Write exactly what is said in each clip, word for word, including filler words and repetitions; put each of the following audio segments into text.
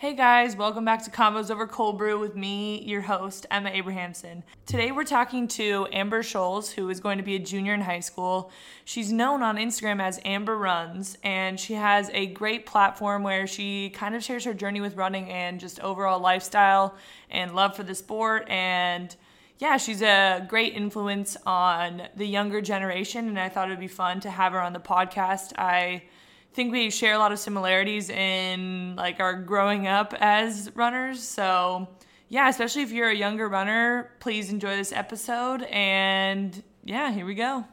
Hey guys, welcome back to Convos Over Cold Brew with me, your host, Emma Abrahamson. Today we're talking to Amber Schulz, who is going to be a junior in high school. She's known on Instagram as Amber Runs, and she has a great platform where she kind of shares her journey with running and just overall lifestyle and love for the sport. And yeah, she's a great influence on the younger generation, and I thought it would be fun to have her on the podcast. I think we share a lot of similarities in like our growing up as runners. So yeah, especially if you're a younger runner, please enjoy this episode. And yeah, here we go.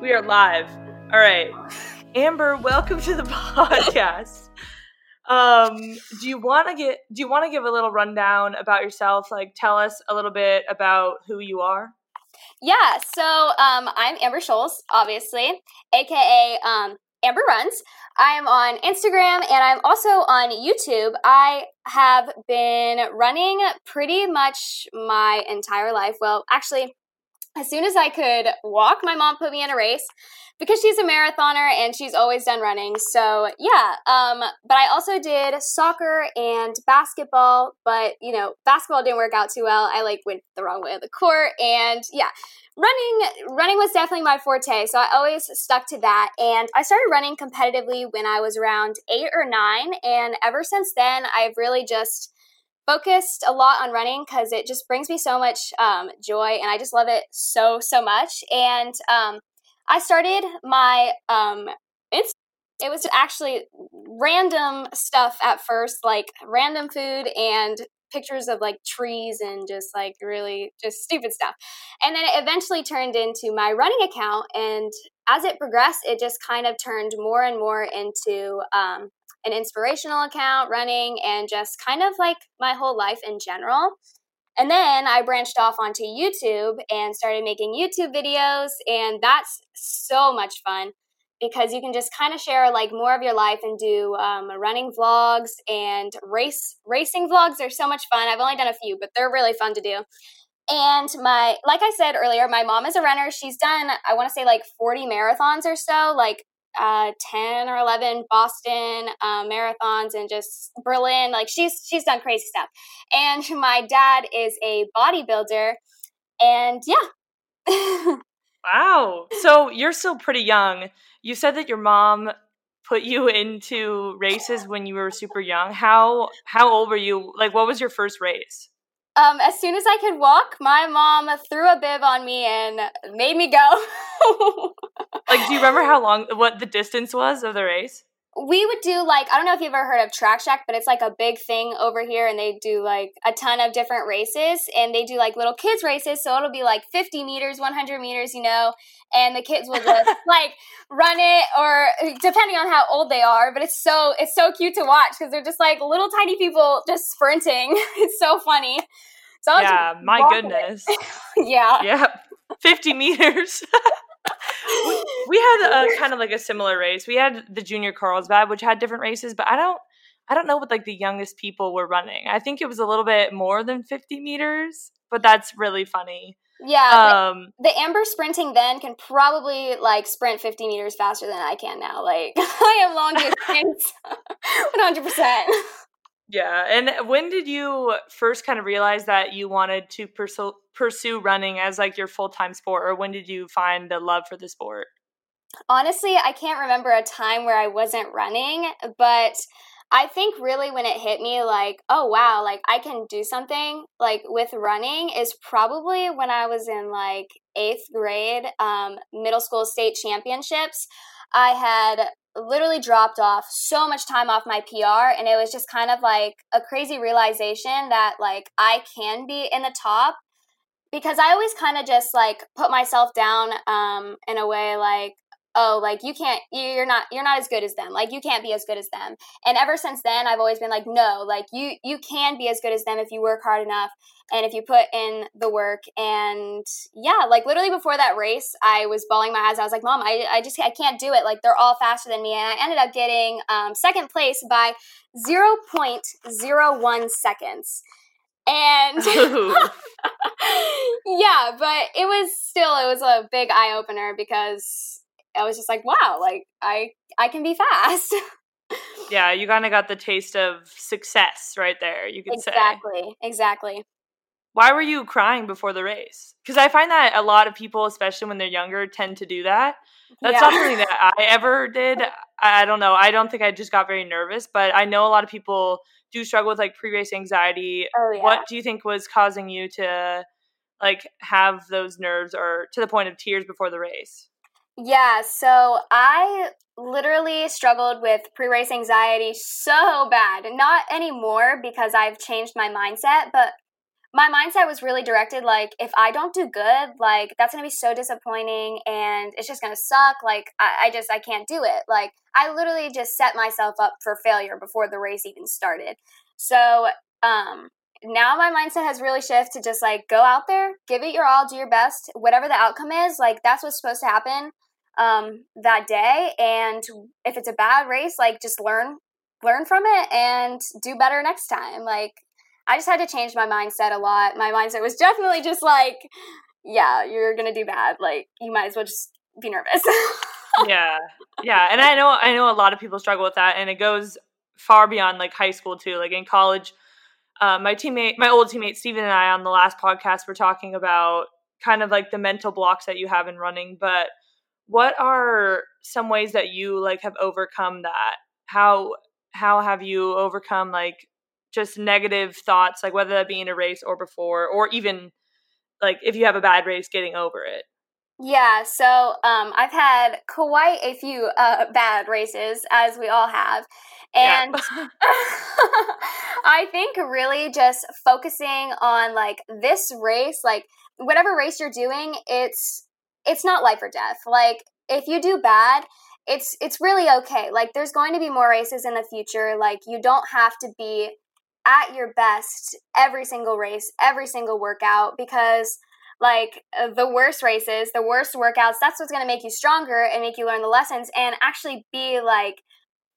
We are live. All right. Amber, welcome to the podcast. Um, do you want to get? Do you want to give a little rundown about yourself? Like, tell us a little bit about who you are. Yeah. So um, I'm Amber Schulz, obviously, aka um, Amber Runs. I am on Instagram and I'm also on YouTube. I have been running pretty much my entire life. Well, actually, as soon as I could walk, my mom put me in a race because she's a marathoner and she's always done running. So yeah, um, but I also did soccer and basketball, but you know, basketball didn't work out too well. I like went the wrong way of the court, and yeah, running, running was definitely my forte. So I always stuck to that. And I started running competitively when I was around eight or nine. And ever since then, I've really just focused a lot on running because it just brings me so much um, joy, and I just love it so, so much. And um, I started my um, Instagram. It was actually random stuff at first, like random food and pictures of like trees and just like really just stupid stuff. And then it eventually turned into my running account. And as it progressed, it just kind of turned more and more into um, an inspirational account, running, and just kind of like my whole life in general. And then I branched off onto YouTube and started making YouTube videos, and that's so much fun because you can just kind of share like more of your life and do um, running vlogs and race racing vlogs. They're so much fun. I've only done a few, but they're really fun to do. And my, like I said earlier, my mom is a runner. She's done, I want to say like forty marathons or so, like uh, ten or eleven Boston, uh, marathons, and just Berlin. Like she's, she's done crazy stuff. And my dad is a bodybuilder, and yeah. Wow. So you're still pretty young. You said that your mom put you into races when you were super young. How, how old were you? Like, what was your first race? Um, as soon as I could walk, my mom threw a bib on me and made me go. Like, do you remember how long, what the distance was of the race? We would do like, I don't know if you've ever heard of Track Shack, but it's like a big thing over here, and they do like a ton of different races, and they do like little kids races. So it'll be like fifty meters, one hundred meters, you know, and the kids will just like run it, or depending on how old they are. But it's so, it's so cute to watch because they're just like little tiny people just sprinting. It's so funny. So yeah. My goodness. yeah. Yeah. fifty meters. We, we had a kind of like a similar race. We had the Junior Carlsbad, which had different races, but I don't, I don't know what like the youngest people were running. I think it was a little bit more than fifty meters, but that's really funny. Yeah. Um, the, the Amber sprinting then can probably like sprint fifty meters faster than I can now. Like I am long distance, one hundred percent. Yeah. And when did you first kind of realize that you wanted to pursue, pursue running as like your full-time sport, or when did you find the love for the sport? Honestly, I can't remember a time where I wasn't running, but I think really when it hit me, like, oh, wow, like I can do something like with running, is probably when I was in like eighth grade, um, middle school state championships. I had literally dropped off so much time off my P R, and it was just kind of like a crazy realization that like I can be in the top, because I always kind of just like put myself down um, in a way like, oh, like you can't, you're not, you're not as good as them. Like you can't be as good as them. And ever since then, I've always been like, no, like you, you can be as good as them if you work hard enough and if you put in the work. And yeah, like literally before that race, I was bawling my eyes. I was like, Mom, I, I just, I can't do it. Like they're all faster than me. And I ended up getting um, second place by zero point zero one seconds. And yeah, but it was still, it was a big eye opener, because I was just like, wow, like I, I can be fast. Yeah. You kind of got the taste of success right there. You could exactly, say. Exactly. Exactly. Why were you crying before the race? Cause I find that a lot of people, especially when they're younger, tend to do that. That's yeah. not something that I ever did. I don't know. I don't think I just got very nervous, but I know a lot of people do struggle with like pre-race anxiety. Oh, yeah. What do you think was causing you to like have those nerves, or to the point of tears before the race? Yeah, so I literally struggled with pre-race anxiety so bad. Not anymore, because I've changed my mindset, but my mindset was really directed like, if I don't do good, like that's going to be so disappointing and it's just going to suck. Like I, I just, I can't do it. Like I literally just set myself up for failure before the race even started. So um, now my mindset has really shifted to just like, go out there, give it your all, do your best, whatever the outcome is, like that's what's supposed to happen um, that day. And if it's a bad race, like just learn, learn from it and do better next time. Like I just had to change my mindset a lot. My mindset was definitely just like, yeah, you're going to do bad. Like you might as well just be nervous. Yeah. Yeah. And I know, I know a lot of people struggle with that, and it goes far beyond like high school too. Like in college, uh, my teammate, my old teammate, Steven, and I on the last podcast were talking about kind of like the mental blocks that you have in running, but what are some ways that you like have overcome that? How, how have you overcome like just negative thoughts, like whether that be in a race or before, or even like if you have a bad race, getting over it? Yeah. So um, I've had quite a few uh, bad races, as we all have. And yeah. I think really just focusing on like this race, like whatever race you're doing, it's, it's not life or death. Like if you do bad, it's, it's really okay. Like there's going to be more races in the future. Like you don't have to be at your best every single race, every single workout, because like the worst races, the worst workouts, that's what's going to make you stronger and make you learn the lessons, and actually be like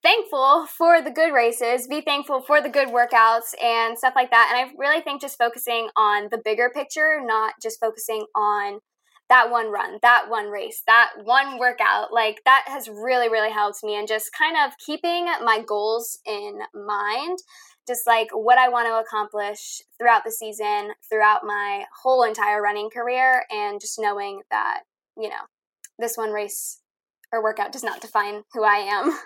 thankful for the good races, be thankful for the good workouts and stuff like that. And I really think just focusing on the bigger picture, not just focusing on that one run, that one race, that one workout, like that has really, really helped me. And just kind of keeping my goals in mind, just like what I want to accomplish throughout the season, throughout my whole entire running career, and just knowing that, you know, this one race or workout does not define who I am.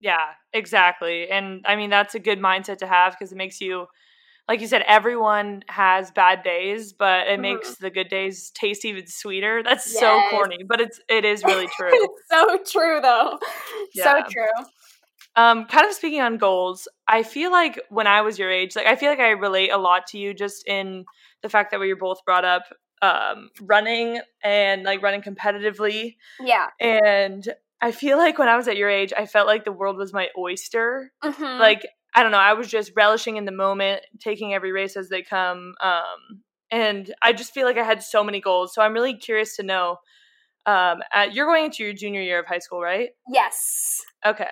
Yeah, exactly. And I mean, that's a good mindset to have, because it makes you, like you said, everyone has bad days, but it mm-hmm. makes the good days taste even sweeter. That's yes. so corny, but it's it is really true. It's so true, though. Yeah. So true. Um, kind of speaking on goals, I feel like when I was your age, like I feel like I relate a lot to you, just in the fact that we were both brought up um, running and like running competitively. Yeah. And I feel like when I was at your age, I felt like the world was my oyster. Mm-hmm. Like, I don't know, I was just relishing in the moment, taking every race as they come. Um, and I just feel like I had so many goals. So I'm really curious to know, um, at, you're going into your junior year of high school, right? Yes. Okay.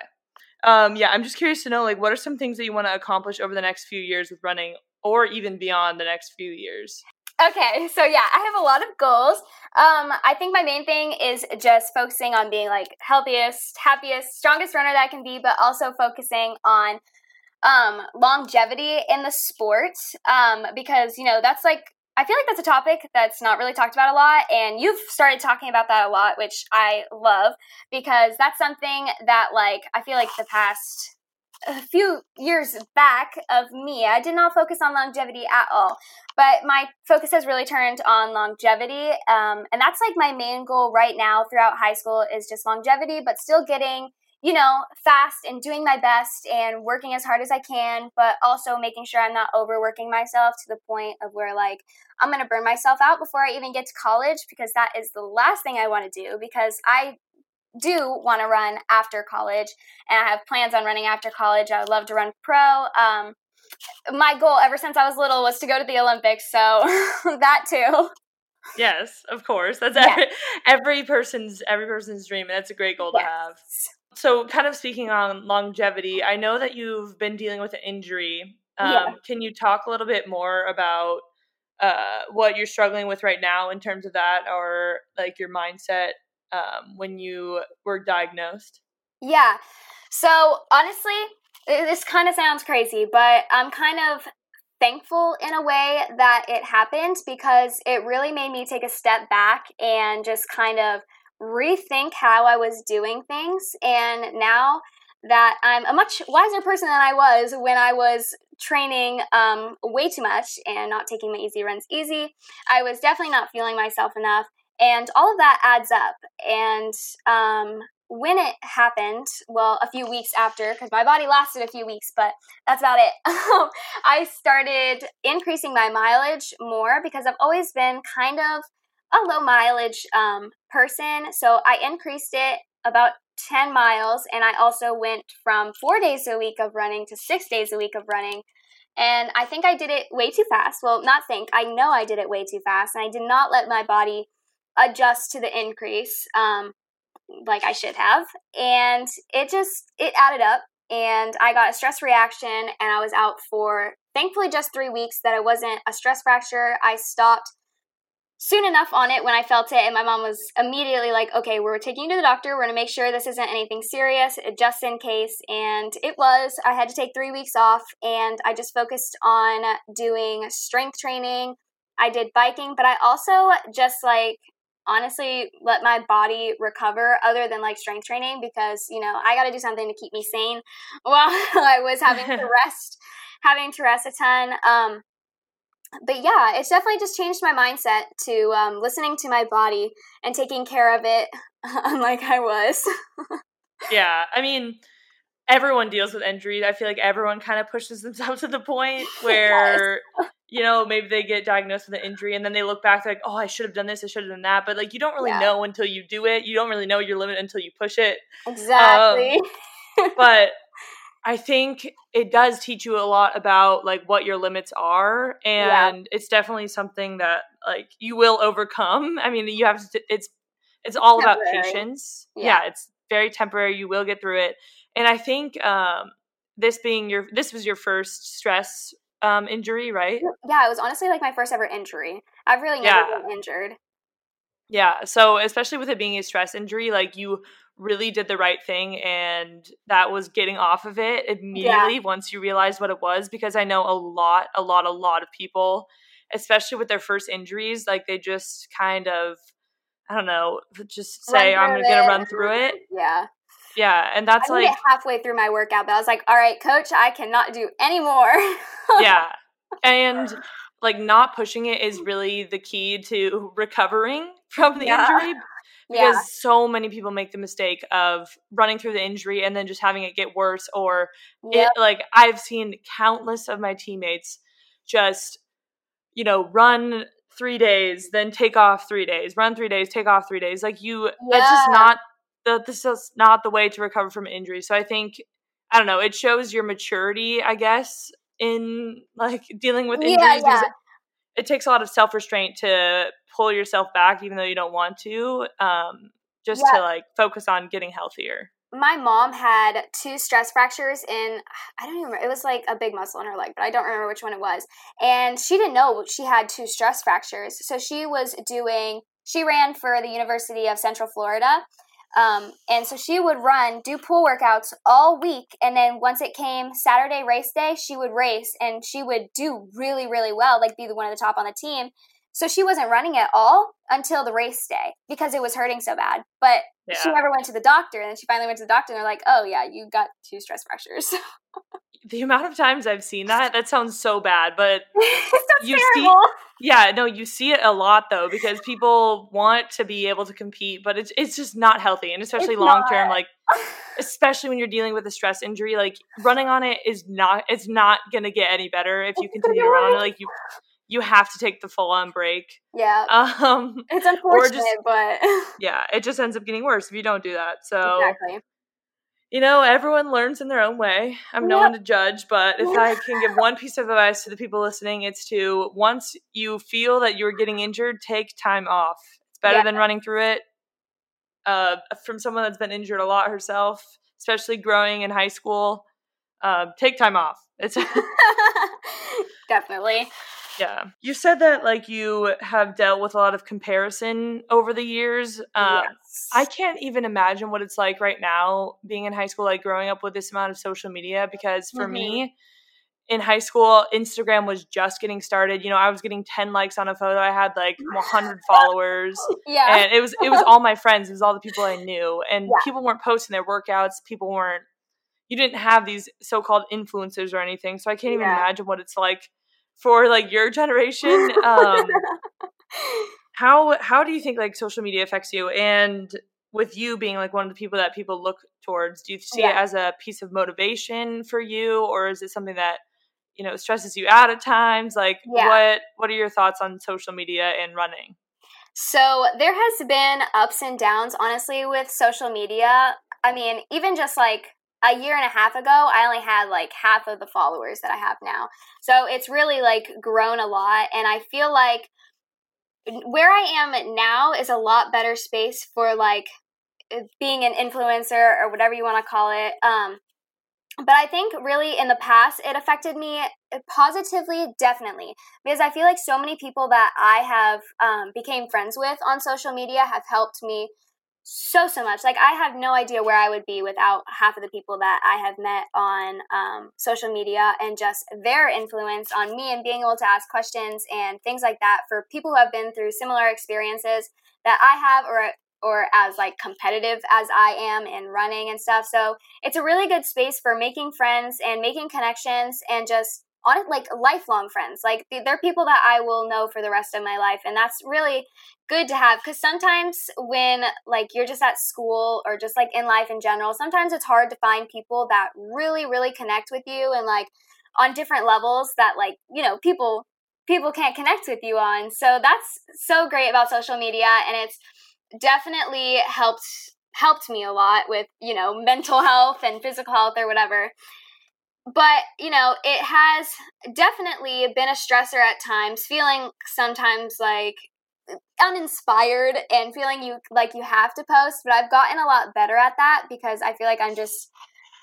Um, yeah, I'm just curious to know, like, what are some things that you want to accomplish over the next few years with running, or even beyond the next few years? Okay, so yeah, I have a lot of goals. Um, I think my main thing is just focusing on being, like, healthiest, happiest, strongest runner that I can be, but also focusing on um, longevity in the sport, um, because, you know, that's like, I feel like that's a topic that's not really talked about a lot, and you've started talking about that a lot, which I love, because that's something that, like, I feel like the past a few years back of me, I did not focus on longevity at all, but my focus has really turned on longevity. Um, and that's like my main goal right now throughout high school is just longevity, but still getting, you know, fast and doing my best and working as hard as I can, but also making sure I'm not overworking myself to the point of where, like, I'm going to burn myself out before I even get to college, because that is the last thing I want to do, because I do want to run after college, and I have plans on running after college. I would love to run pro. Um, my goal ever since I was little was to go to the Olympics, so that too. Yes, of course. That's every, yeah. every person's every person's dream, and that's a great goal to yes. have. So, kind of speaking on longevity, I know that you've been dealing with an injury. Um, yeah. Can you talk a little bit more about uh, what you're struggling with right now in terms of that, or like your mindset Um, when you were diagnosed? Yeah. So honestly, this kind of sounds crazy, but I'm kind of thankful in a way that it happened, because it really made me take a step back and just kind of rethink how I was doing things. And now that I'm a much wiser person than I was when I was training um, way too much and not taking my easy runs easy, I was definitely not feeling myself enough. And all of that adds up. And um, when it happened, well, a few weeks after, because my body lasted a few weeks, but that's about it. I started increasing my mileage more, because I've always been kind of a low mileage um, person. So I increased it about ten miles. And I also went from four days a week of running to six days a week of running. And I think I did it way too fast. Well, not think. I know I did it way too fast. And I did not let my body adjust to the increase um, like I should have. And it just, it added up, and I got a stress reaction, and I was out for thankfully just three weeks that it wasn't a stress fracture. I stopped soon enough on it when I felt it, and my mom was immediately like, okay, we're taking you to the doctor. We're going to make sure this isn't anything serious, just in case. And it was, I had to take three weeks off, and I just focused on doing strength training. I did biking, but I also just like, honestly, let my body recover other than like strength training, because, you know, I got to do something to keep me sane while I was having to rest, having to rest a ton. Um, but yeah, it's definitely just changed my mindset to um, listening to my body and taking care of it unlike I was. Yeah. I mean, everyone deals with injuries. I feel like everyone kind of pushes themselves to the point where, yes. you know, maybe they get diagnosed with an injury and then they look back, they're like, oh, I should have done this. I should have done that. But like, you don't really yeah. know until you do it. You don't really know your limit until you push it. Exactly. Um, but I think it does teach you a lot about like what your limits are. And yeah. it's definitely something that like you will overcome. I mean, you have to, it's, it's all temporary. About patience. Yeah. yeah. It's very temporary. You will get through it. And I think um, this being your, this was your first stress um, injury, right? Yeah. It was honestly like my first ever injury. I've really never yeah. been injured. Yeah. So especially with it being a stress injury, like you really did the right thing. And that was getting off of it immediately yeah. once you realized what it was, because I know a lot, a lot, a lot of people, especially with their first injuries, like they just kind of, I don't know, just say, I'm going to run through it. Yeah. Yeah. And that's I like halfway through my workout, but I was like, all right, coach, I cannot do anymore. Yeah. And like not pushing it is really the key to recovering from the yeah. injury, because yeah. so many people make the mistake of running through the injury and then just having it get worse. Or yep. it, like I've seen countless of my teammates just, you know, run three days, then take off three days, run three days, take off three days. Like you, yeah. that's just not the, this is not the way to recover from injury. So I think, I don't know, it shows your maturity, I guess, in like dealing with injuries. Yeah, yeah. It takes a lot of self-restraint to pull yourself back, even though you don't want to, um, just yeah. to like focus on getting healthier. My mom had two stress fractures in, I don't even remember, it was like a big muscle in her leg, but I don't remember which one it was. And she didn't know she had two stress fractures. So she was doing, she ran for the University of Central Florida Um, and so she would run, do pool workouts all week. And then once it came Saturday race day, she would race and she would do really, really well, like be the one of the top on the team. So she wasn't running at all until the race day because it was hurting so bad. But yeah. she never went to the doctor. And then she finally went to the doctor and they're like, oh yeah, you got two stress fractures. The amount of times I've seen that, that sounds so bad, but so you terrible. see, yeah, no, you see it a lot though, because people want to be able to compete, but it's it's just not healthy. And especially it's long-term, not. like, especially when you're dealing with a stress injury, like running on it is not, it's not going to get any better if you continue to run on it. Like you, you have to take the full on break. Yeah. Um, it's unfortunate, just, but yeah, it just ends up getting worse if you don't do that. So exactly. You know, everyone learns in their own way. I'm no yep. one to judge, but if I can give one piece of advice to the people listening, it's to, once you feel that you're getting injured, take time off. It's better yeah. than running through it. Uh, from someone that's been injured a lot herself, especially growing in high school, uh, take time off. It's Definitely. Yeah. You said that, like, you have dealt with a lot of comparison over the years. Um, yes. I can't even imagine what it's like right now being in high school, like growing up with this amount of social media, because for mm-hmm. me in high school, Instagram was just getting started. You know, I was getting ten likes on a photo. I had like one hundred followers. Yeah. And it was, it was all my friends. It was all the people I knew. And yeah. people weren't posting their workouts. People weren't, you didn't have these so-called influencers or anything. So I can't even yeah. imagine what it's like for like your generation. Um, how how do you think like social media affects you? And with you being like one of the people that people look towards, do you see yeah. it as a piece of motivation for you, or is it something that, you know, stresses you out at times? Like yeah. what what are your thoughts on social media and running? So there has been ups and downs, honestly, with social media. I mean, even just like a year and a half ago, I only had like half of the followers that I have now. So it's really like grown a lot. And I feel like where I am now is a lot better space for like being an influencer or whatever you want to call it. Um, but I think really in the past, it affected me positively, definitely, because I feel like so many people that I have um, became friends with on social media have helped me so, so much. Like, I have no idea where I would be without half of the people that I have met on um, social media and just their influence on me and being able to ask questions and things like that for people who have been through similar experiences that I have, or or as like competitive as I am in running and stuff. So it's a really good space for making friends and making connections and just on it, like lifelong friends. Like, they're people that I will know for the rest of my life. And that's really good to have, because sometimes when like you're just at school or just like in life in general, sometimes it's hard to find people that really, really connect with you and like on different levels that like, you know, people, people can't connect with you on. So that's so great about social media. And it's definitely helped, helped me a lot with, you know, mental health and physical health or whatever. But, you know, it has definitely been a stressor at times, feeling sometimes like uninspired and feeling you like you have to post. But I've gotten a lot better at that, because I feel like I'm just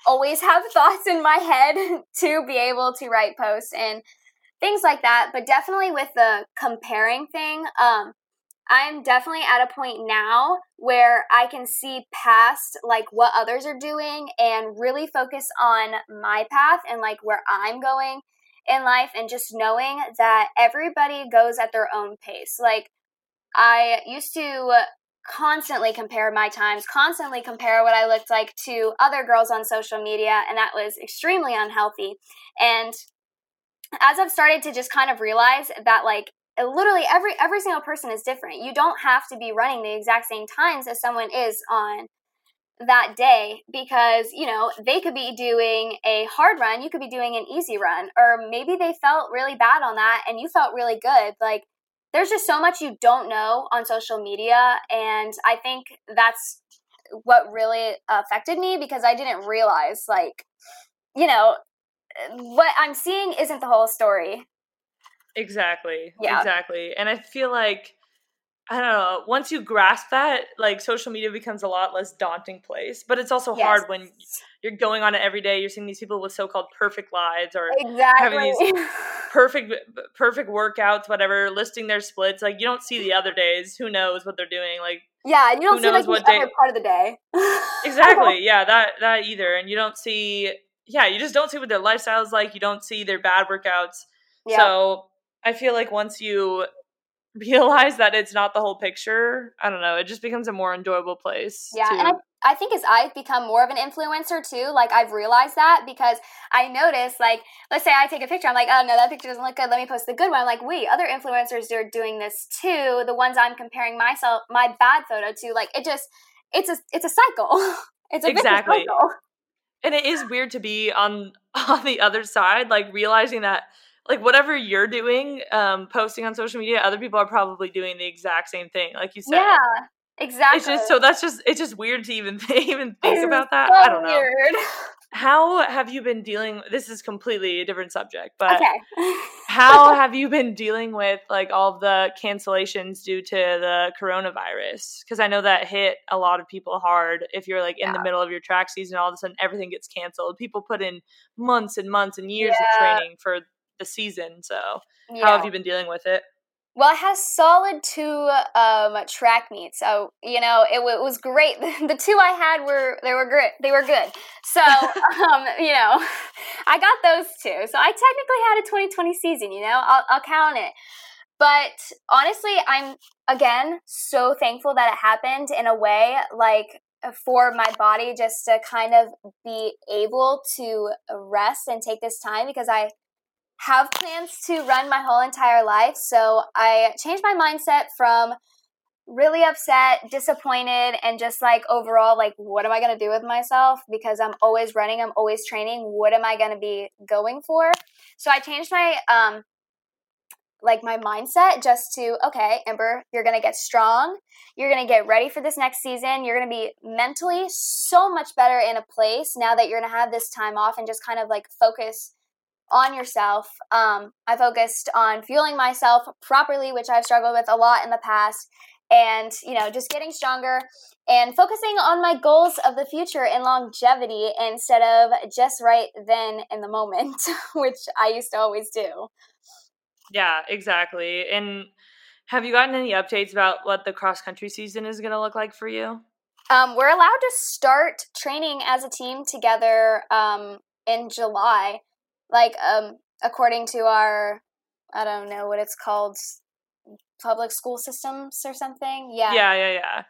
always have thoughts in my head to be able to write posts and things like that. But definitely with the comparing thing, um, I'm definitely at a point now where I can see past like what others are doing and really focus on my path and like where I'm going in life, and just knowing that everybody goes at their own pace. Like, I used to constantly compare my times, constantly compare what I looked like to other girls on social media, and that was extremely unhealthy. And as I've started to just kind of realize that like literally every every single person is different. You don't have to be running the exact same times as someone is on that day, because, you know, they could be doing a hard run, you could be doing an easy run, or maybe they felt really bad on that and you felt really good. Like, there's just so much you don't know on social media, and I think that's what really affected me, because I didn't realize, like, you know, what I'm seeing isn't the whole story. Exactly. Yeah. Exactly. And I feel like, I don't know, once you grasp that, like, social media becomes a lot less daunting place. But it's also yes. hard when you're going on it every day. You're seeing these people with so-called perfect lives, or exactly. having these perfect perfect workouts, whatever, listing their splits. Like, you don't see the other days. Who knows what they're doing? Like, Yeah, and you don't see like what day- other part of the day. Exactly. Yeah, that that either, and you don't see. Yeah, you just don't see what their lifestyle is like. You don't see their bad workouts. Yeah. So I feel like once you realize that it's not the whole picture, I don't know, it just becomes a more enjoyable place. Yeah, to- and I, I think as I've become more of an influencer too, like I've realized that because I notice, like, let's say I take a picture, I'm like, oh no, that picture doesn't look good. Let me post the good one. I'm like, wait, other influencers are doing this too. The ones I'm comparing myself, my bad photo to, like, it just, it's a, it's a cycle. It's a exactly. cycle. And it is weird to be on on the other side, like realizing that, like, whatever you're doing, um, posting on social media, other people are probably doing the exact same thing, like you said. Yeah, exactly. It's just so that's just it's just weird to even th- even think it's about that. So I don't know. Weird. How have you been dealing? This is completely a different subject, but okay. How have you been dealing with like all the cancellations due to the coronavirus? Because I know that hit a lot of people hard. If you're like in yeah. the middle of your track season, all of a sudden everything gets canceled. People put in months and months and years yeah. of training for the season. So yeah. how have you been dealing with it? Well, I had a solid two um, track meets, so you know it, w- it was great. The two I had were they were great, they were good. So um, you know, I got those two. So I technically had a twenty twenty season. You know, I'll, I'll count it. But honestly, I'm again so thankful that it happened in a way, like for my body just to kind of be able to rest and take this time because I. have plans to run my whole entire life. So I changed my mindset from really upset, disappointed, and just like overall, like, what am I going to do with myself? Because I'm always running, I'm always training. What am I going to be going for? So I changed my, um, like my mindset just to, okay, Amber, you're going to get strong. You're going to get ready for this next season. You're going to be mentally so much better in a place now that you're going to have this time off and just kind of like focus on yourself. Um, I focused on fueling myself properly, which I've struggled with a lot in the past, and, you know, just getting stronger and focusing on my goals of the future and longevity instead of just right then in the moment, which I used to always do. Yeah, exactly. And have you gotten any updates about what the cross-country season is going to look like for you? Um, we're allowed to start training as a team together um, in July. Like, um, according to our, I don't know what it's called, public school systems or something. Yeah. Yeah, yeah, yeah.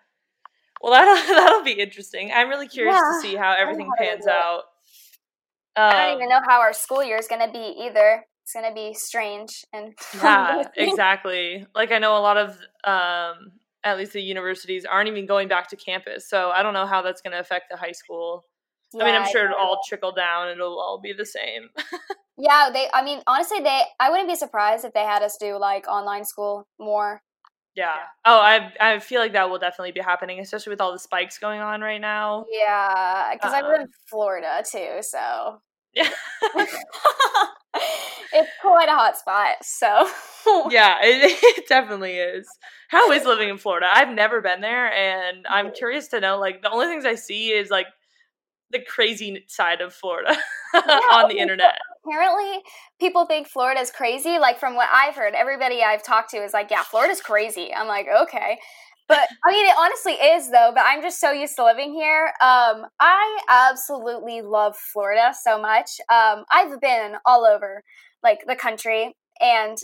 Well, that'll, that'll be interesting. I'm really curious yeah. to see how everything pans out. Um, I don't even know how our school year is going to be either. It's going to be strange. And yeah, exactly. Like, I know a lot of, um, at least the universities aren't even going back to campus. So I don't know how that's going to affect the high school. Yeah, I mean, I'm sure it'll all trickle down and it'll all be the same. yeah, they. I mean, honestly, they. I wouldn't be surprised if they had us do, like, online school more. Yeah. yeah. Oh, I I feel like that will definitely be happening, especially with all the spikes going on right now. Yeah, because I live in Florida, too, so. Yeah. It's quite a hot spot, so. yeah, it, it definitely is. How is living in Florida? I've never been there, and I'm curious to know, like, the only things I see is, like, the crazy side of Florida yeah, on the internet. Apparently, people think Florida's crazy. Like, from what I've heard, everybody I've talked to is like, yeah, Florida's crazy. I'm like, okay. But, I mean, it honestly is, though. But I'm just so used to living here. Um, I absolutely love Florida so much. Um, I've been all over, like, the country and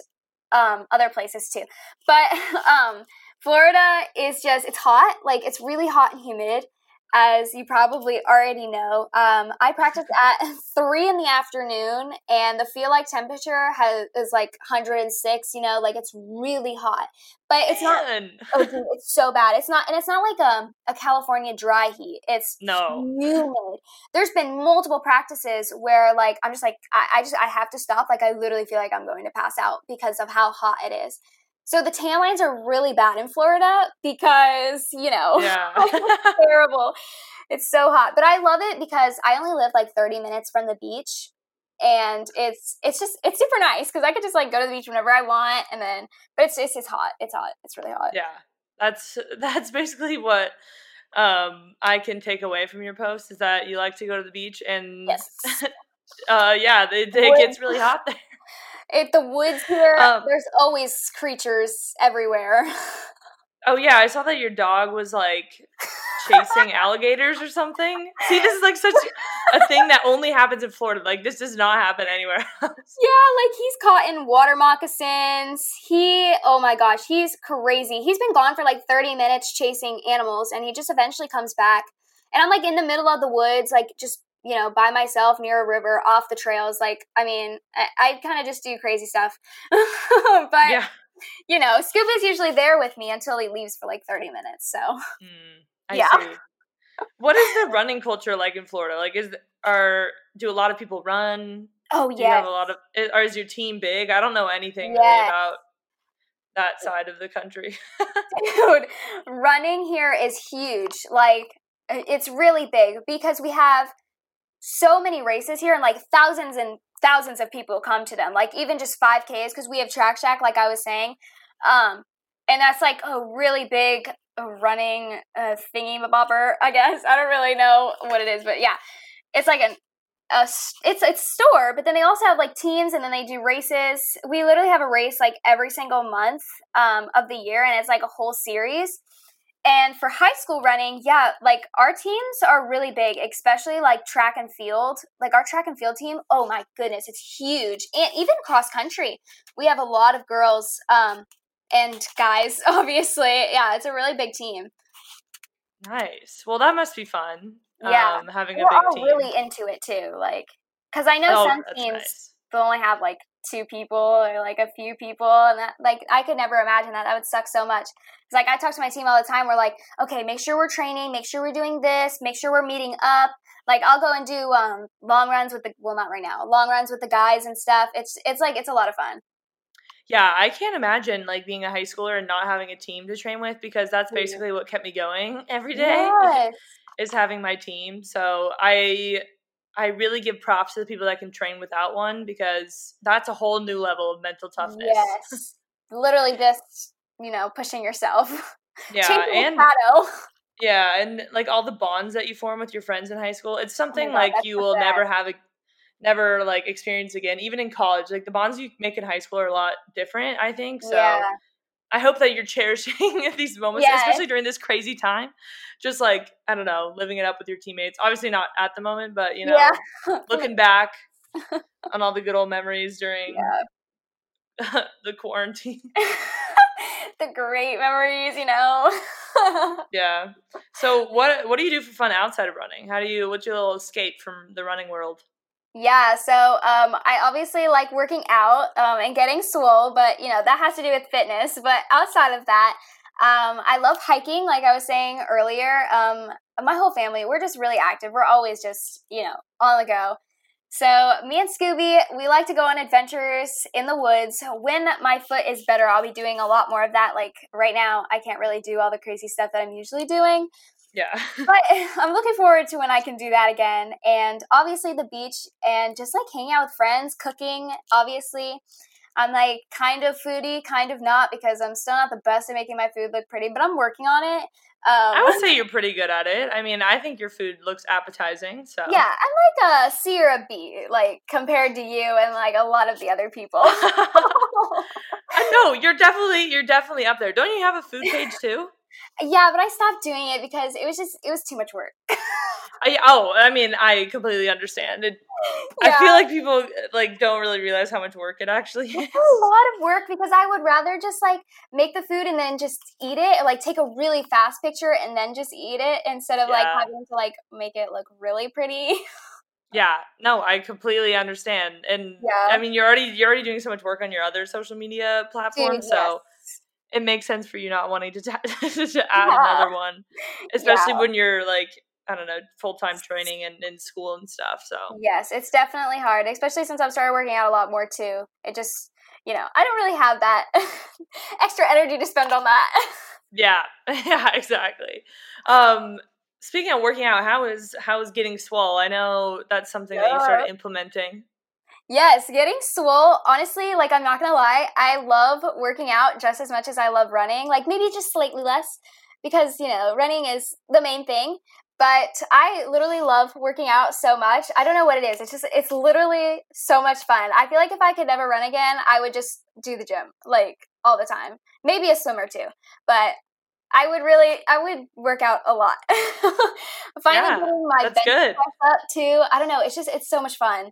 um, other places, too. But um, Florida is just – it's hot. Like, it's really hot and humid. As you probably already know, um, I practice at three in the afternoon, and the feel like temperature has, is like one hundred six. You know, like it's really hot, but it's Man. not. Oh, dude, it's so bad. It's not, and it's not like a, a California dry heat. It's no. humid. There's been multiple practices where, like, I'm just like, I, I just, I have to stop. Like, I literally feel like I'm going to pass out because of how hot it is. So the tan lines are really bad in Florida because, you know, yeah. it's terrible. It's so hot. But I love it because I only live like thirty minutes from the beach. And it's it's just – it's super nice because I could just like go to the beach whenever I want. And then – but it's, it's it's hot. It's hot. It's really hot. Yeah. That's that's basically what um, I can take away from your post is that you like to go to the beach. And, yes. uh, yeah, it, it gets really hot there. It, the woods here, um, there's always creatures everywhere. Oh, yeah, I saw that your dog was, like, chasing alligators or something. See, this is, like, such a thing that only happens in Florida. Like, this does not happen anywhere else. Yeah, like, he's caught in water moccasins. He, oh, my gosh, he's crazy. He's been gone for, like, thirty minutes chasing animals, and he just eventually comes back. And I'm, like, in the middle of the woods, like, just, you know, by myself near a river, off the trails. Like, I mean, I, I kind of just do crazy stuff. But yeah. You know, Scoop is usually there with me until he leaves for like thirty minutes. So, mm, I yeah. See. What is the running culture like in Florida? Like, is are do a lot of people run? Oh yeah, do you have a lot of. Or is your team big? I don't know anything yes. really about that side of the country. Dude, running here is huge. Like, it's really big because we have so many races here and like thousands and. Thousands of people come to them, like even just five Ks, because we have Track Shack, like I was saying, um, and that's like a really big running uh, thingy-ma-bopper, I guess. I don't really know what it is, but yeah, it's like an a it's it's store, but then they also have like teams, and then they do races. We literally have a race like every single month um, of the year, and it's like a whole series. And for high school running, yeah, like our teams are really big, especially like track and field. Like our track and field team, oh my goodness, it's huge. And even cross country, we have a lot of girls um, and guys, obviously. Yeah, it's a really big team. Nice. Well, that must be fun. Yeah. Um, having We're a big all team. Really into it too. Like, because I know oh, some teams nice. They'll only have like two people or like a few people, and that, like, I could never imagine that. That would suck so much. It's like I talk to my team all the time. We're like, okay, make sure we're training, make sure we're doing this, make sure we're meeting up. Like, I'll go and do um long runs with the well not right now long runs with the guys and stuff. It's it's like it's a lot of fun. Yeah, I can't imagine like being a high schooler and not having a team to train with, because that's basically what kept me going every day. Yes. Is having my team. So I I really give props to the people that can train without one, because that's a whole new level of mental toughness. Yes. Literally just, you know, pushing yourself. Yeah. And, yeah. And like all the bonds that you form with your friends in high school, it's something oh God, like you will never have, a, never like experience again, even in college. Like the bonds you make in high school are a lot different, I think. So yeah. I hope that you're cherishing these moments, yes. especially during this crazy time. Just like, I don't know, living it up with your teammates. Obviously not at the moment, but, you know, yeah. looking back on all the good old memories during yeah. the quarantine. The great memories, you know. Yeah. So what what do you do for fun outside of running? How do you, what's your little escape from the running world? Yeah, so um, I obviously like working out um, and getting swole, but, you know, that has to do with fitness. But outside of that, um, I love hiking, like I was saying earlier. Um, my whole family, we're just really active. We're always just, you know, on the go. So me and Scooby, we like to go on adventures in the woods. When my foot is better, I'll be doing a lot more of that. Like right now, I can't really do all the crazy stuff that I'm usually doing. Yeah. But I'm looking forward to when I can do that again. And obviously the beach and just like hanging out with friends, cooking, obviously. I'm like kind of foodie, kind of not, because I'm still not the best at making my food look pretty, but I'm working on it. Um, I would say you're pretty good at it. I mean, I think your food looks appetizing, so. Yeah, I'm like a C or a B, like, compared to you and, like, a lot of the other people. I know, you're definitely, you're definitely up there. Don't you have a food page, too? Yeah, but I stopped doing it because it was just, it was too much work. I, oh, I mean, I completely understand. It, yeah. I feel like people, like, don't really realize how much work it actually is. It's a lot of work, because I would rather just, like, make the food and then just eat it, or, like, take a really fast picture and then just eat it, instead of, yeah. like, having to, like, make it look really pretty. Yeah, no, I completely understand. And, yeah. I mean, you're already, you're already doing so much work on your other social media platforms, Dude, so... Yes. It makes sense for you not wanting to, t- to add yeah. another one, especially yeah. when you're like, I don't know, full-time training and in school and stuff. So yes, it's definitely hard, especially since I've started working out a lot more too. It just, you know, I don't really have that extra energy to spend on that. Yeah, yeah, exactly. Um, speaking of working out, how is, how is getting swole? I know that's something yeah. that you started implementing. Yes, getting swole, honestly, like, I'm not going to lie, I love working out just as much as I love running. Like, maybe just slightly less, because, you know, running is the main thing. But I literally love working out so much. I don't know what it is. It's just, it's literally so much fun. I feel like if I could never run again, I would just do the gym, like, all the time. Maybe a swim or two. But I would really, I would work out a lot. Finally yeah, getting my bench good. press up too. I don't know. It's just, it's so much fun.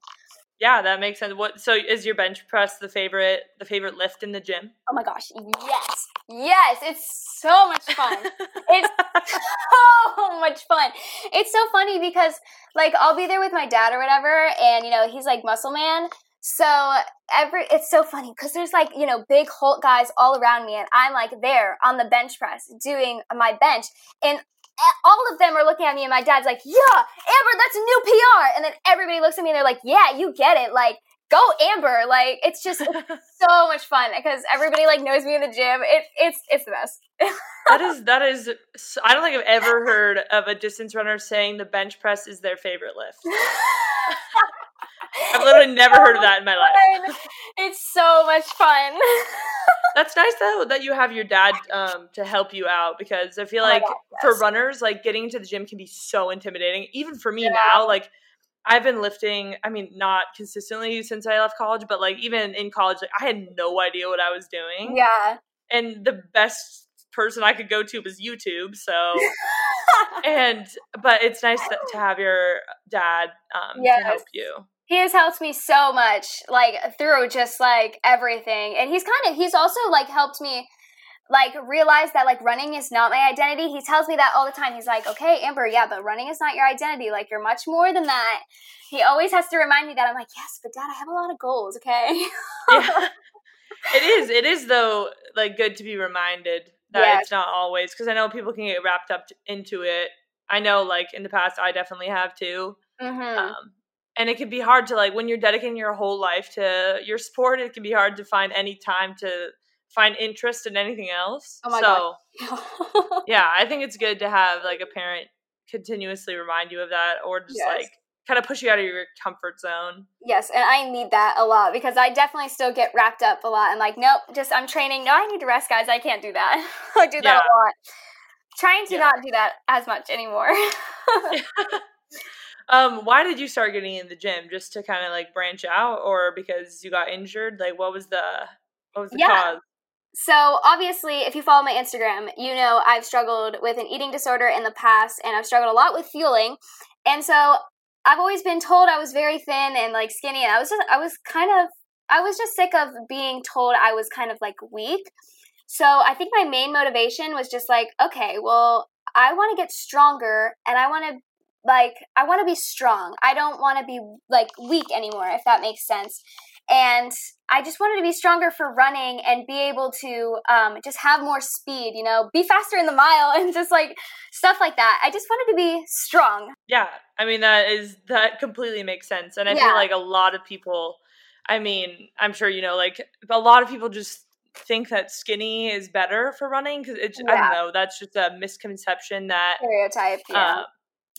Yeah, that makes sense. What, so is your bench press the favorite, the favorite lift in the gym? Oh my gosh. Yes. Yes. It's so much fun. It's so much fun. It's so funny because like I'll be there with my dad or whatever. And you know, he's like muscle man. So every, it's so funny because there's like, you know, big Hulk guys all around me and I'm like there on the bench press doing my bench and all of them are looking at me and my dad's like, yeah, Amber, that's a new P R. And then everybody looks at me and they're like, yeah, you get it. Like, go Amber. Like, it's just so much fun because everybody like knows me in the gym. It, it's, it's the best. that is, that is, I don't think I've ever heard of a distance runner saying the bench press is their favorite lift. I've literally it's never so heard of that in my fun. life. It's so much fun. That's nice though that you have your dad um, to help you out because I feel like oh God, yes. for runners, like getting into the gym can be so intimidating. Even for me yeah. now, like I've been lifting, I mean, not consistently since I left college, but like even in college, like I had no idea what I was doing. Yeah. And the best person I could go to was YouTube. So, and, but it's nice that, to have your dad um, yes. to help you. He has helped me so much, like, through just, like, everything. And he's kind of, he's also, like, helped me, like, realize that, like, running is not my identity. He tells me that all the time. He's like, okay, Amber, yeah, but running is not your identity. Like, you're much more than that. He always has to remind me that. I'm like, yes, but Dad, I have a lot of goals, okay? yeah. It is. It is, though, like, good to be reminded that yeah. it's not always. Because I know people can get wrapped up t- into it. I know, like, in the past, I definitely have, too. Mm-hmm. Um, And it can be hard to, like, when you're dedicating your whole life to your sport, it can be hard to find any time to find interest in anything else. Oh, my so, God. yeah, I think it's good to have, like, a parent continuously remind you of that or just, yes. like, kind of push you out of your comfort zone. Yes, and I need that a lot because I definitely still get wrapped up a lot. I'm like, nope, just I'm training. No, I need to rest, guys. I can't do that. I do that yeah. a lot. Trying to yeah. not do that as much anymore. Um, why did you start getting in the gym? Just to kind of like branch out or because you got injured? Like what was the, what was the yeah. cause? So obviously if you follow my Instagram, you know, I've struggled with an eating disorder in the past and I've struggled a lot with fueling. And so I've always been told I was very thin and like skinny. And I was just, I was kind of, I was just sick of being told I was kind of like weak. So I think my main motivation was just like, okay, well, I want to get stronger and I want to Like, I want to be strong. I don't want to be, like, weak anymore, if that makes sense. And I just wanted to be stronger for running and be able to um, just have more speed, you know, be faster in the mile and just, like, stuff like that. I just wanted to be strong. Yeah. I mean, that is – that completely makes sense. And I yeah. feel like a lot of people – I mean, I'm sure, you know, like, a lot of people just think that skinny is better for running because it's yeah. – I don't know. That's just a misconception that – stereotype, yeah. Uh,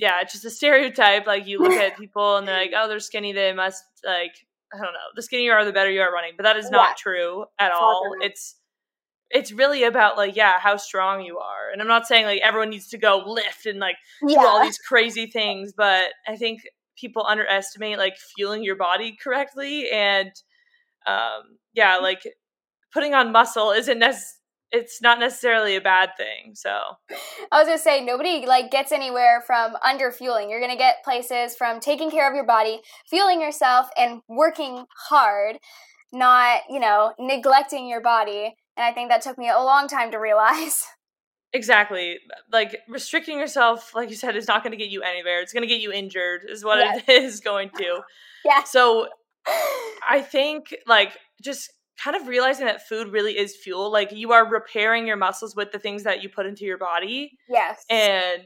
Yeah, it's just a stereotype. Like, you look at people and they're like, oh, they're skinny. They must, like, I don't know. The skinnier you are, the better you are running. But that is not yeah. true at all. It's it's really about, like, yeah, how strong you are. And I'm not saying, like, everyone needs to go lift and, like, yeah. do all these crazy things. But I think people underestimate, like, fueling your body correctly. And, um, yeah, like, putting on muscle isn't necessarily. It's not necessarily a bad thing, so. I was going to say, nobody, like, gets anywhere from under-fueling. You're going to get places from taking care of your body, fueling yourself, and working hard, not, you know, neglecting your body. And I think that took me a long time to realize. Exactly. Like, restricting yourself, like you said, is not going to get you anywhere. It's going to get you injured is what yes. it is going to. Yeah. So I think, like, just – kind of realizing that food really is fuel. Like, you are repairing your muscles with the things that you put into your body. Yes. And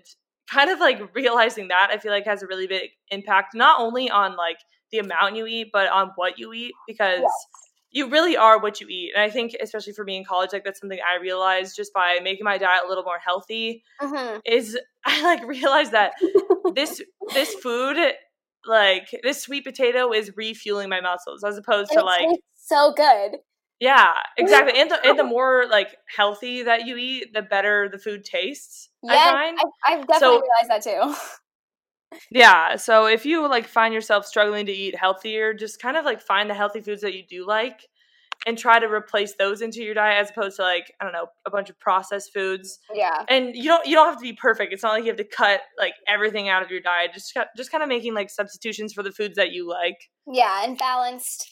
kind of like realizing that I feel like has a really big impact, not only on like the amount you eat, but on what you eat, because yes. you really are what you eat. And I think especially for me in college, like that's something I realized just by making my diet a little more healthy mm-hmm. is I like realized that this, this food, like this sweet potato is refueling my muscles as opposed and to like so good. Yeah, exactly. And the, and the more like healthy that you eat, the better the food tastes. Yeah, I find. I, I've definitely so, realized that too. Yeah. So if you like find yourself struggling to eat healthier, just kind of like find the healthy foods that you do like and try to replace those into your diet as opposed to, like, I don't know, a bunch of processed foods. Yeah. And you don't you don't have to be perfect. It's not like you have to cut, like, everything out of your diet. Just just kind of making, like, substitutions for the foods that you like. Yeah, and balanced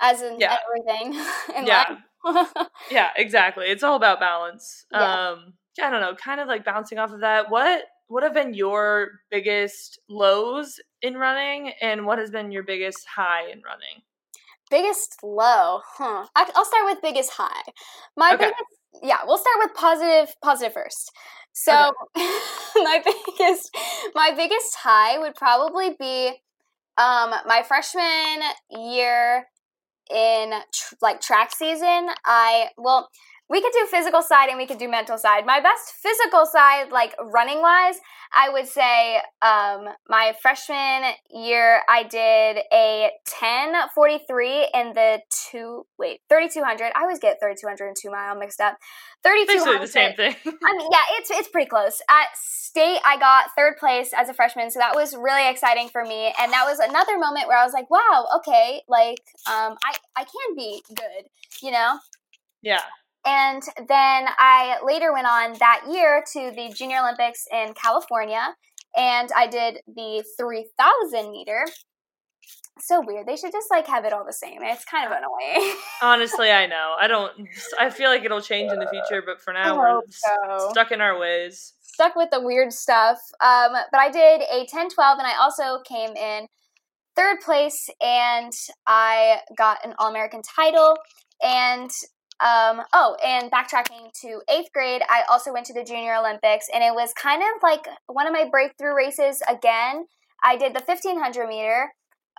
as in yeah. everything in yeah. life. Yeah, exactly. It's all about balance. Yeah. Um, I don't know, kind of, like, bouncing off of that, what what have been your biggest lows in running and what has been your biggest high in running? Biggest low, huh? I'll start with biggest high. My okay. biggest, yeah, we'll start with positive, positive first. So okay. my biggest, my biggest high would probably be um, my freshman year in tr- like track season. I, well, we could do physical side and we could do mental side. My best physical side, like running wise, I would say um, my freshman year, I did a ten forty-three in the two, wait, thirty-two hundred. I always get thirty-two hundred and two mile mixed up. thirty-two hundred. Basically the same thing. I mean, yeah, it's, it's pretty close. At state, I got third place as a freshman. So that was really exciting for me. And that was another moment where I was like, wow, okay, like um, I, I can be good, you know? Yeah. And then I later went on that year to the Junior Olympics in California, and I did the three thousand meter. So weird. They should just, like, have it all the same. It's kind of annoying. Honestly, I know. I don't – I feel like it'll change in the future, but for now we're so. stuck in our ways. Stuck with the weird stuff. Um, but I did a ten twelve, and I also came in third place, and I got an All-American title, and – Um, oh, and backtracking to eighth grade, I also went to the Junior Olympics, and it was kind of like one of my breakthrough races again. I did the fifteen hundred meter,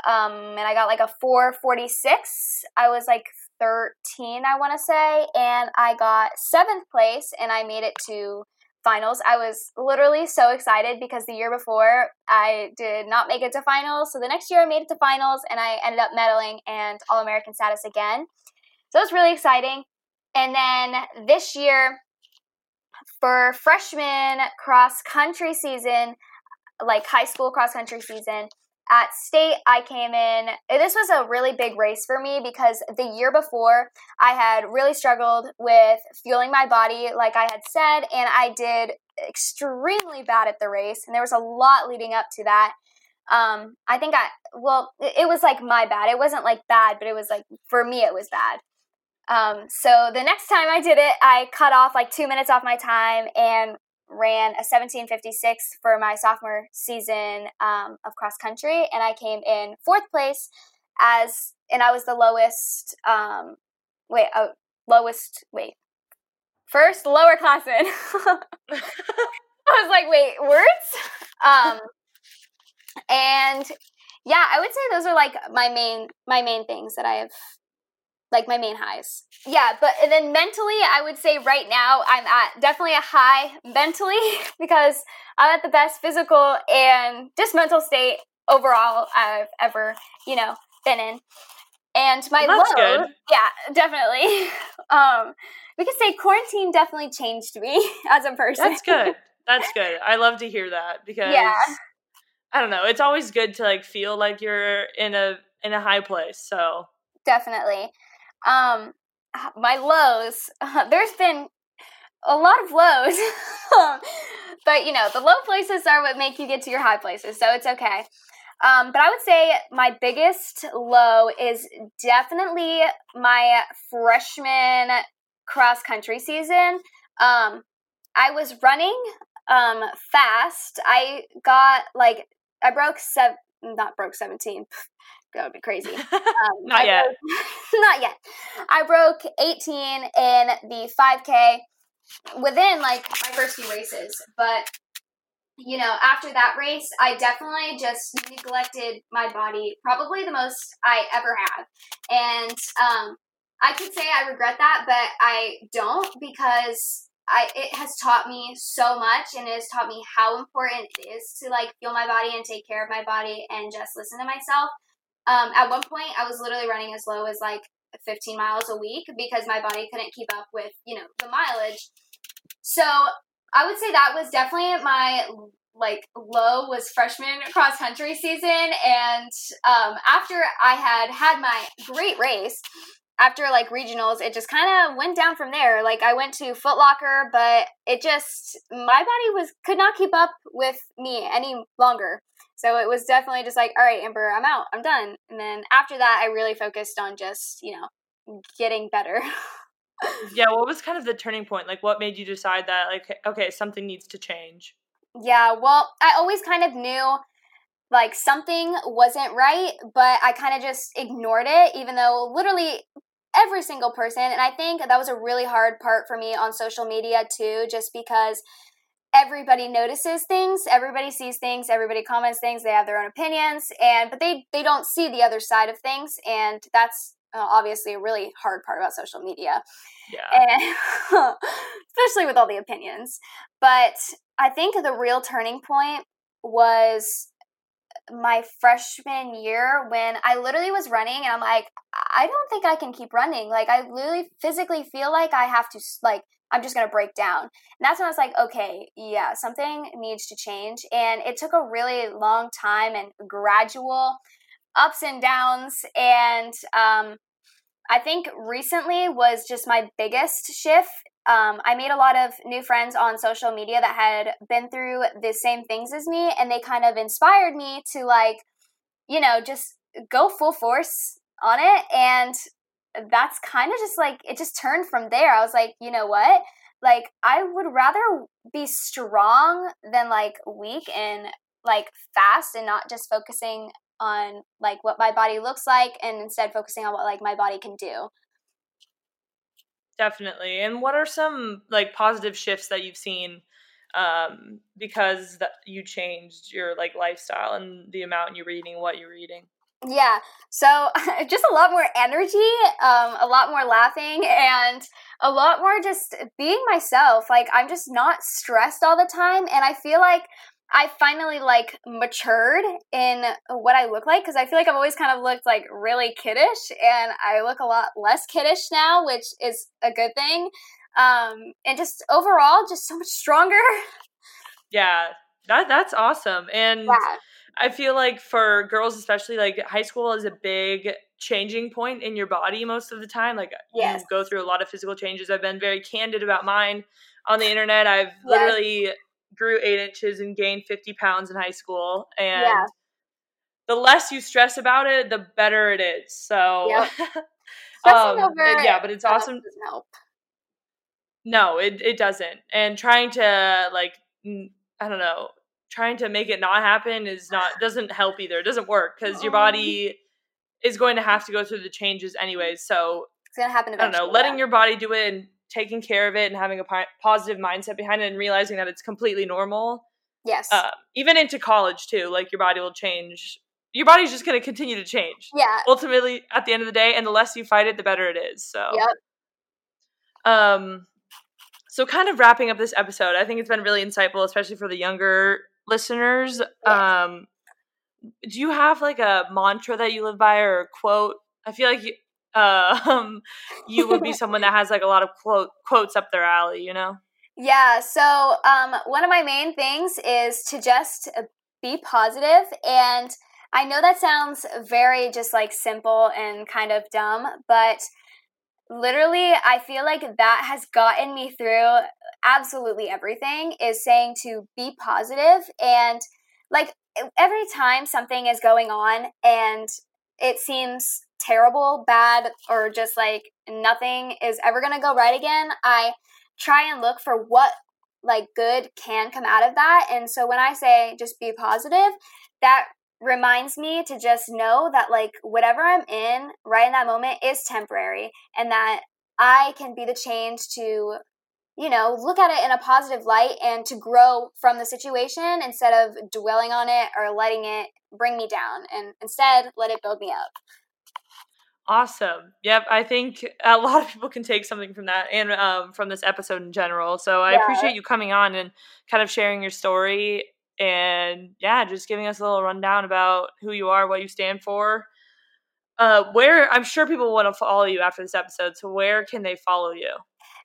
um, and I got like a four forty-six. I was like thirteen, I want to say, and I got seventh place, and I made it to finals. I was literally so excited because the year before, I did not make it to finals, so the next year I made it to finals, and I ended up medaling and All-American status again. So it was really exciting. And then this year for freshman cross country season, like high school cross country season at state, I came in. This was a really big race for me because the year before I had really struggled with fueling my body, like I had said, and I did extremely bad at the race. And there was a lot leading up to that. Um, I think I, well, it was like my bad. It wasn't like bad, but it was like, for me, it was bad. Um, so the next time I did it, I cut off like two minutes off my time and ran a seventeen fifty-six for my sophomore season um, of cross country. And I came in fourth place as, and I was the lowest, um, wait, uh, lowest, wait, first lower classman. I was like, wait, words? Um, And yeah, I would say those are like my main, my main things that I have, like my main highs. Yeah. But and then mentally, I would say right now I'm at definitely a high mentally because I'm at the best physical and just mental state overall I've ever, you know, been in. And my well, that's low, good. Yeah, definitely. Um, we could say quarantine definitely changed me as a person. That's good. That's good. I love to hear that because yeah. I don't know. It's always good to like feel like you're in a in a high place. So definitely, um, my lows. Uh, there's been a lot of lows, but you know the low places are what make you get to your high places. So it's okay. Um, but I would say my biggest low is definitely my freshman cross country season. Um, I was running um, fast. I got like. I broke seven, not broke seventeen. That would be crazy. Um, not I yet. Broke, not yet. I broke eighteen in the five K within like my first few races. But, you know, after that race, I definitely just neglected my body probably the most I ever have. And um, I could say I regret that, but I don't because I, it has taught me so much and it has taught me how important it is to like feel my body and take care of my body and just listen to myself. Um, at one point I was literally running as low as like fifteen miles a week because my body couldn't keep up with, you know, the mileage. So I would say that was definitely my like low was freshman cross country season. And um, after I had had my great race, after like regionals, it just kind of went down from there. Like I went to Foot Locker, but it just, my body was, could not keep up with me any longer. So it was definitely just like, all right, Amber, I'm out, I'm done. And then after that, I really focused on just, you know, getting better. Yeah. What was kind of the turning point? Like what made you decide that like, okay, something needs to change? Yeah. Well, I always kind of knew like something wasn't right, but I kind of just ignored it, even though literally every single person. And I think that was a really hard part for me on social media too, just because everybody notices things, everybody sees things, everybody comments things, they have their own opinions, and but they, they don't see the other side of things. And that's Uh, obviously a really hard part about social media, yeah, and especially with all the opinions. But I think the real turning point was my freshman year when I literally was running and I'm like, I don't think I can keep running. Like I literally physically feel like I have to, like, I'm just going to break down. And that's when I was like, okay, yeah, something needs to change. And it took a really long time and gradual ups and downs, and um, I think recently was just my biggest shift. Um, I made a lot of new friends on social media that had been through the same things as me, and they kind of inspired me to like, you know, just go full force on it, and that's kind of just like, it just turned from there. I was like, you know what? Like, I would rather be strong than like weak and like fast and not just focusing on like what my body looks like and instead focusing on what like my body can do. Definitely. And what are some like positive shifts that you've seen um, because that you changed your like lifestyle and the amount you're eating, what you're eating? Yeah. So just a lot more energy, um, a lot more laughing, and a lot more just being myself. Like I'm just not stressed all the time. And I feel like I finally like matured in what I look like, because I feel like I've always kind of looked like really kiddish, and I look a lot less kiddish now, which is a good thing. Um, and just overall, just so much stronger. Yeah, that that's awesome. And yeah. I feel like for girls especially, like high school is a big changing point in your body most of the time. Like yes. You go through a lot of physical changes. I've been very candid about mine on the internet. I've literally... Yes. grew eight inches and gained fifty pounds in high school. And yeah. the less you stress about it, the better it is. So, yeah, um, over, yeah but it's uh, awesome. Help. No, it, it doesn't. And trying to like, I don't know, trying to make it not happen is not, doesn't help either. It doesn't work because oh. your body is going to have to go through the changes anyways. So it's going to happen eventually. I don't know, letting yeah. your body do it and taking care of it and having a po- positive mindset behind it and realizing that it's completely normal. Yes. Uh, even into college too, like your body will change. Your body's just going to continue to change. Yeah. Ultimately at the end of the day, and the less you fight it, the better it is. So, yep. um, so kind of wrapping up this episode, I think it's been really insightful, especially for the younger listeners. Yeah. Um, do you have like a mantra that you live by or a quote? I feel like you, Uh, um, you would be someone that has like a lot of quote, quotes up their alley, you know? Yeah. So, um, one of my main things is to just be positive. And I know that sounds very just like simple and kind of dumb, but literally I feel like that has gotten me through absolutely everything, is saying to be positive. And like every time something is going on and it seems terrible, bad, or just like nothing is ever going to go right again, I try and look for what like good can come out of that. And so when I say just be positive, that reminds me to just know that like whatever I'm in right in that moment is temporary, and that I can be the change to, you know, look at it in a positive light and to grow from the situation instead of dwelling on it or letting it bring me down, and instead let it build me up. Awesome. Yep. I think a lot of people can take something from that and um, from this episode in general. So I yeah. appreciate you coming on and kind of sharing your story and yeah, just giving us a little rundown about who you are, what you stand for, uh, where I'm sure people want to follow you after this episode. So where can they follow you?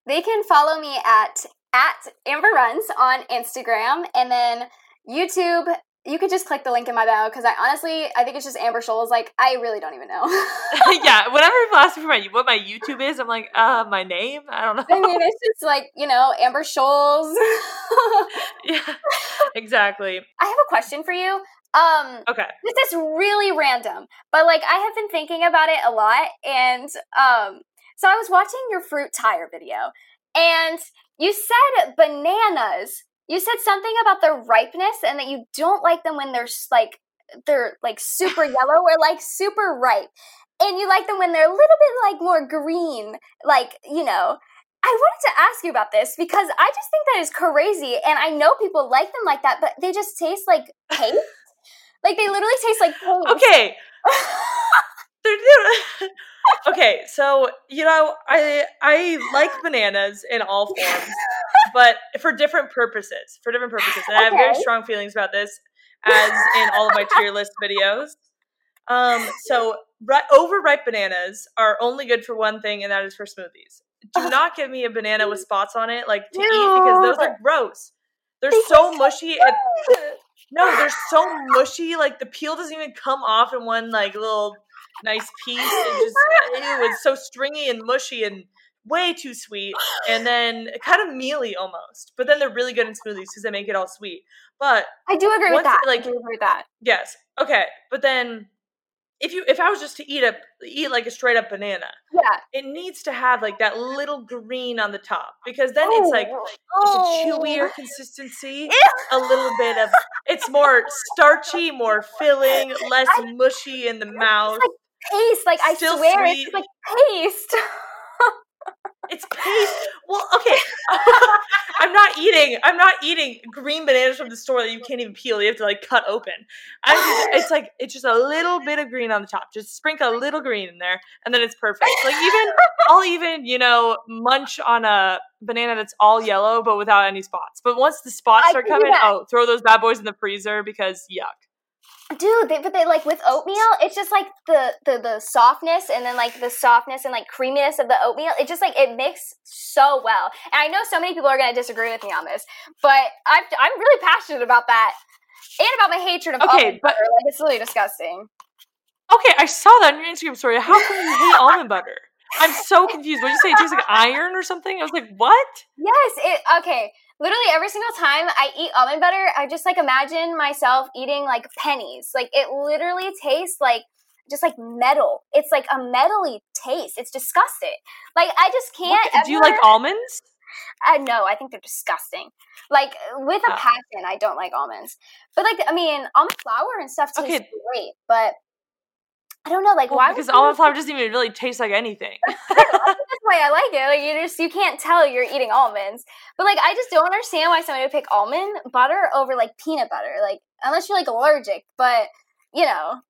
They can follow me at, at Amber Runs on Instagram, and then YouTube, You could just click the link in my bio because I honestly, I think it's just Amber Schulz. Like, I really don't even know. Yeah, whenever people ask me for my, what my YouTube is, I'm like, uh, my name? I don't know. I mean, it's just like, you know, Amber Schulz. Yeah, exactly. I have a question for you. Um, okay. This is really random, but like, I have been thinking about it a lot. And um, so I was watching your fruit tire video and you said bananas. You said something about their ripeness and that you don't like them when they're like they're like super yellow or like super ripe, and you like them when they're a little bit like more green, like, you know. I wanted to ask you about this because I just think that is crazy, and I know people like them like that, but they just taste like paste. Like, they literally taste like paste. Okay. Okay, so, you know, I I like bananas in all forms, but for different purposes, for different purposes. And okay. I have very strong feelings about this, as in all of my tier list videos. Um, so ri- overripe bananas are only good for one thing, and that is for smoothies. Do not give me a banana with spots on it, like, to no. eat, because those are gross. They're they so mushy. And, no, they're so mushy. Like, the peel doesn't even come off in one, like, little... nice piece. It just, ew, it's so stringy and mushy and way too sweet, and then kind of mealy almost. But then they're really good in smoothies because they make it all sweet. But I do agree with that. Like, I do agree with that. Yes. Okay. But then if you if I was just to eat a eat like a straight up banana, yeah, it needs to have like that little green on the top, because then oh, it's like oh. it's a chewier consistency, ew. A little bit of it's more starchy, more filling, less I, mushy in the mouth. Paste, like I Still swear, sweet. It's like paste. It's paste. Well, okay. I'm not eating. I'm not eating green bananas from the store that you can't even peel. You have to like cut open. I'm just, it's like it's just a little bit of green on the top. Just sprinkle a little green in there, and then it's perfect. Like even I'll even you know munch on a banana that's all yellow but without any spots. But once the spots I start coming, oh, throw those bad boys in the freezer because yuck. Dude, they, but they like with oatmeal, it's just like the, the, the softness and then like the softness and like creaminess of the oatmeal. It just like it mixes so well. And I know so many people are going to disagree with me on this, but I'm I'm really passionate about that and about my hatred of okay, almond but, butter. Like, it's really disgusting. Okay, I saw that on your Instagram story. How come you hate almond butter? I'm so confused. What did you say? It tastes like iron or something? I was like, what? Yes. It okay. Literally every single time I eat almond butter, I just like imagine myself eating like pennies. Like it literally tastes like just like metal. It's like a metal-y taste. It's disgusting. Like I just can't. What, ever... Do you like almonds? I no, I think they're disgusting. Like with a oh. passion, I don't like almonds. But like I mean, almond flour and stuff tastes okay. great, but. I don't know, like, well, why? Because almond flour doesn't even really taste like anything. That's why I like it. Like, you just, you can't tell you're eating almonds. But, like, I just don't understand why somebody would pick almond butter over, like, peanut butter. Like, unless you're, like, allergic. But, you know,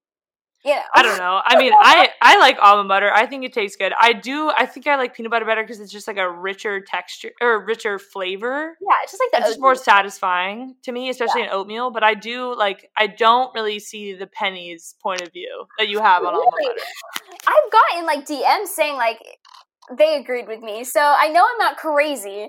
you know. I don't know. I mean, I, I like almond butter. I think it tastes good. I do, I think I like peanut butter better because it's just, like, a richer texture, or richer flavor. Yeah, it's just, like, the It's oatmeal. Just more satisfying to me, especially yeah. in oatmeal. But I do, like, I don't really see the pennies point of view that you have on really? almond butter. I've gotten, like, D Ms saying, like, they agreed with me. So I know I'm not crazy.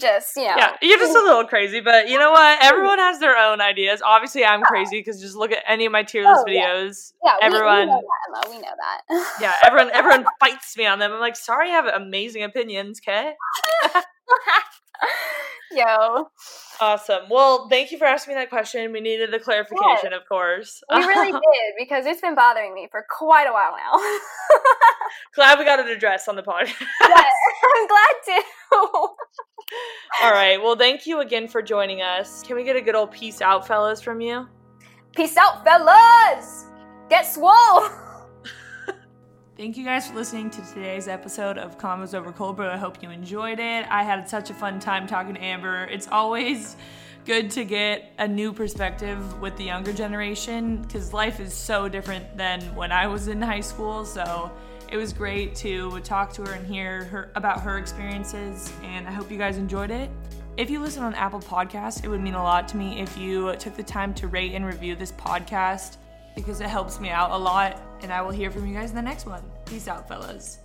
Just, you know. Yeah, you're just a little crazy, but you know what? Everyone has their own ideas. Obviously, I'm crazy because just look at any of my tier list oh, videos. Yeah, yeah everyone, we, we know that, Emma. We know that. Yeah, everyone everyone fights me on them. I'm like, sorry I have amazing opinions, okay? Yo. Awesome. Well, thank you for asking me that question. We needed the clarification, yeah. of course. We really did, because it's been bothering me for quite a while now. Glad we got it addressed on the podcast. Yeah, I'm glad to. All right. Well, thank you again for joining us. Can we get a good old peace out, fellas, from you? Peace out, fellas! Get swole! Thank you guys for listening to today's episode of Convos Over Cold Brew. I hope you enjoyed it. I had such a fun time talking to Amber. It's always good to get a new perspective with the younger generation because life is so different than when I was in high school. So it was great to talk to her and hear her about her experiences. And I hope you guys enjoyed it. If you listen on Apple Podcasts, it would mean a lot to me if you took the time to rate and review this podcast, because it helps me out a lot, and I will hear from you guys in the next one. Peace out, fellas.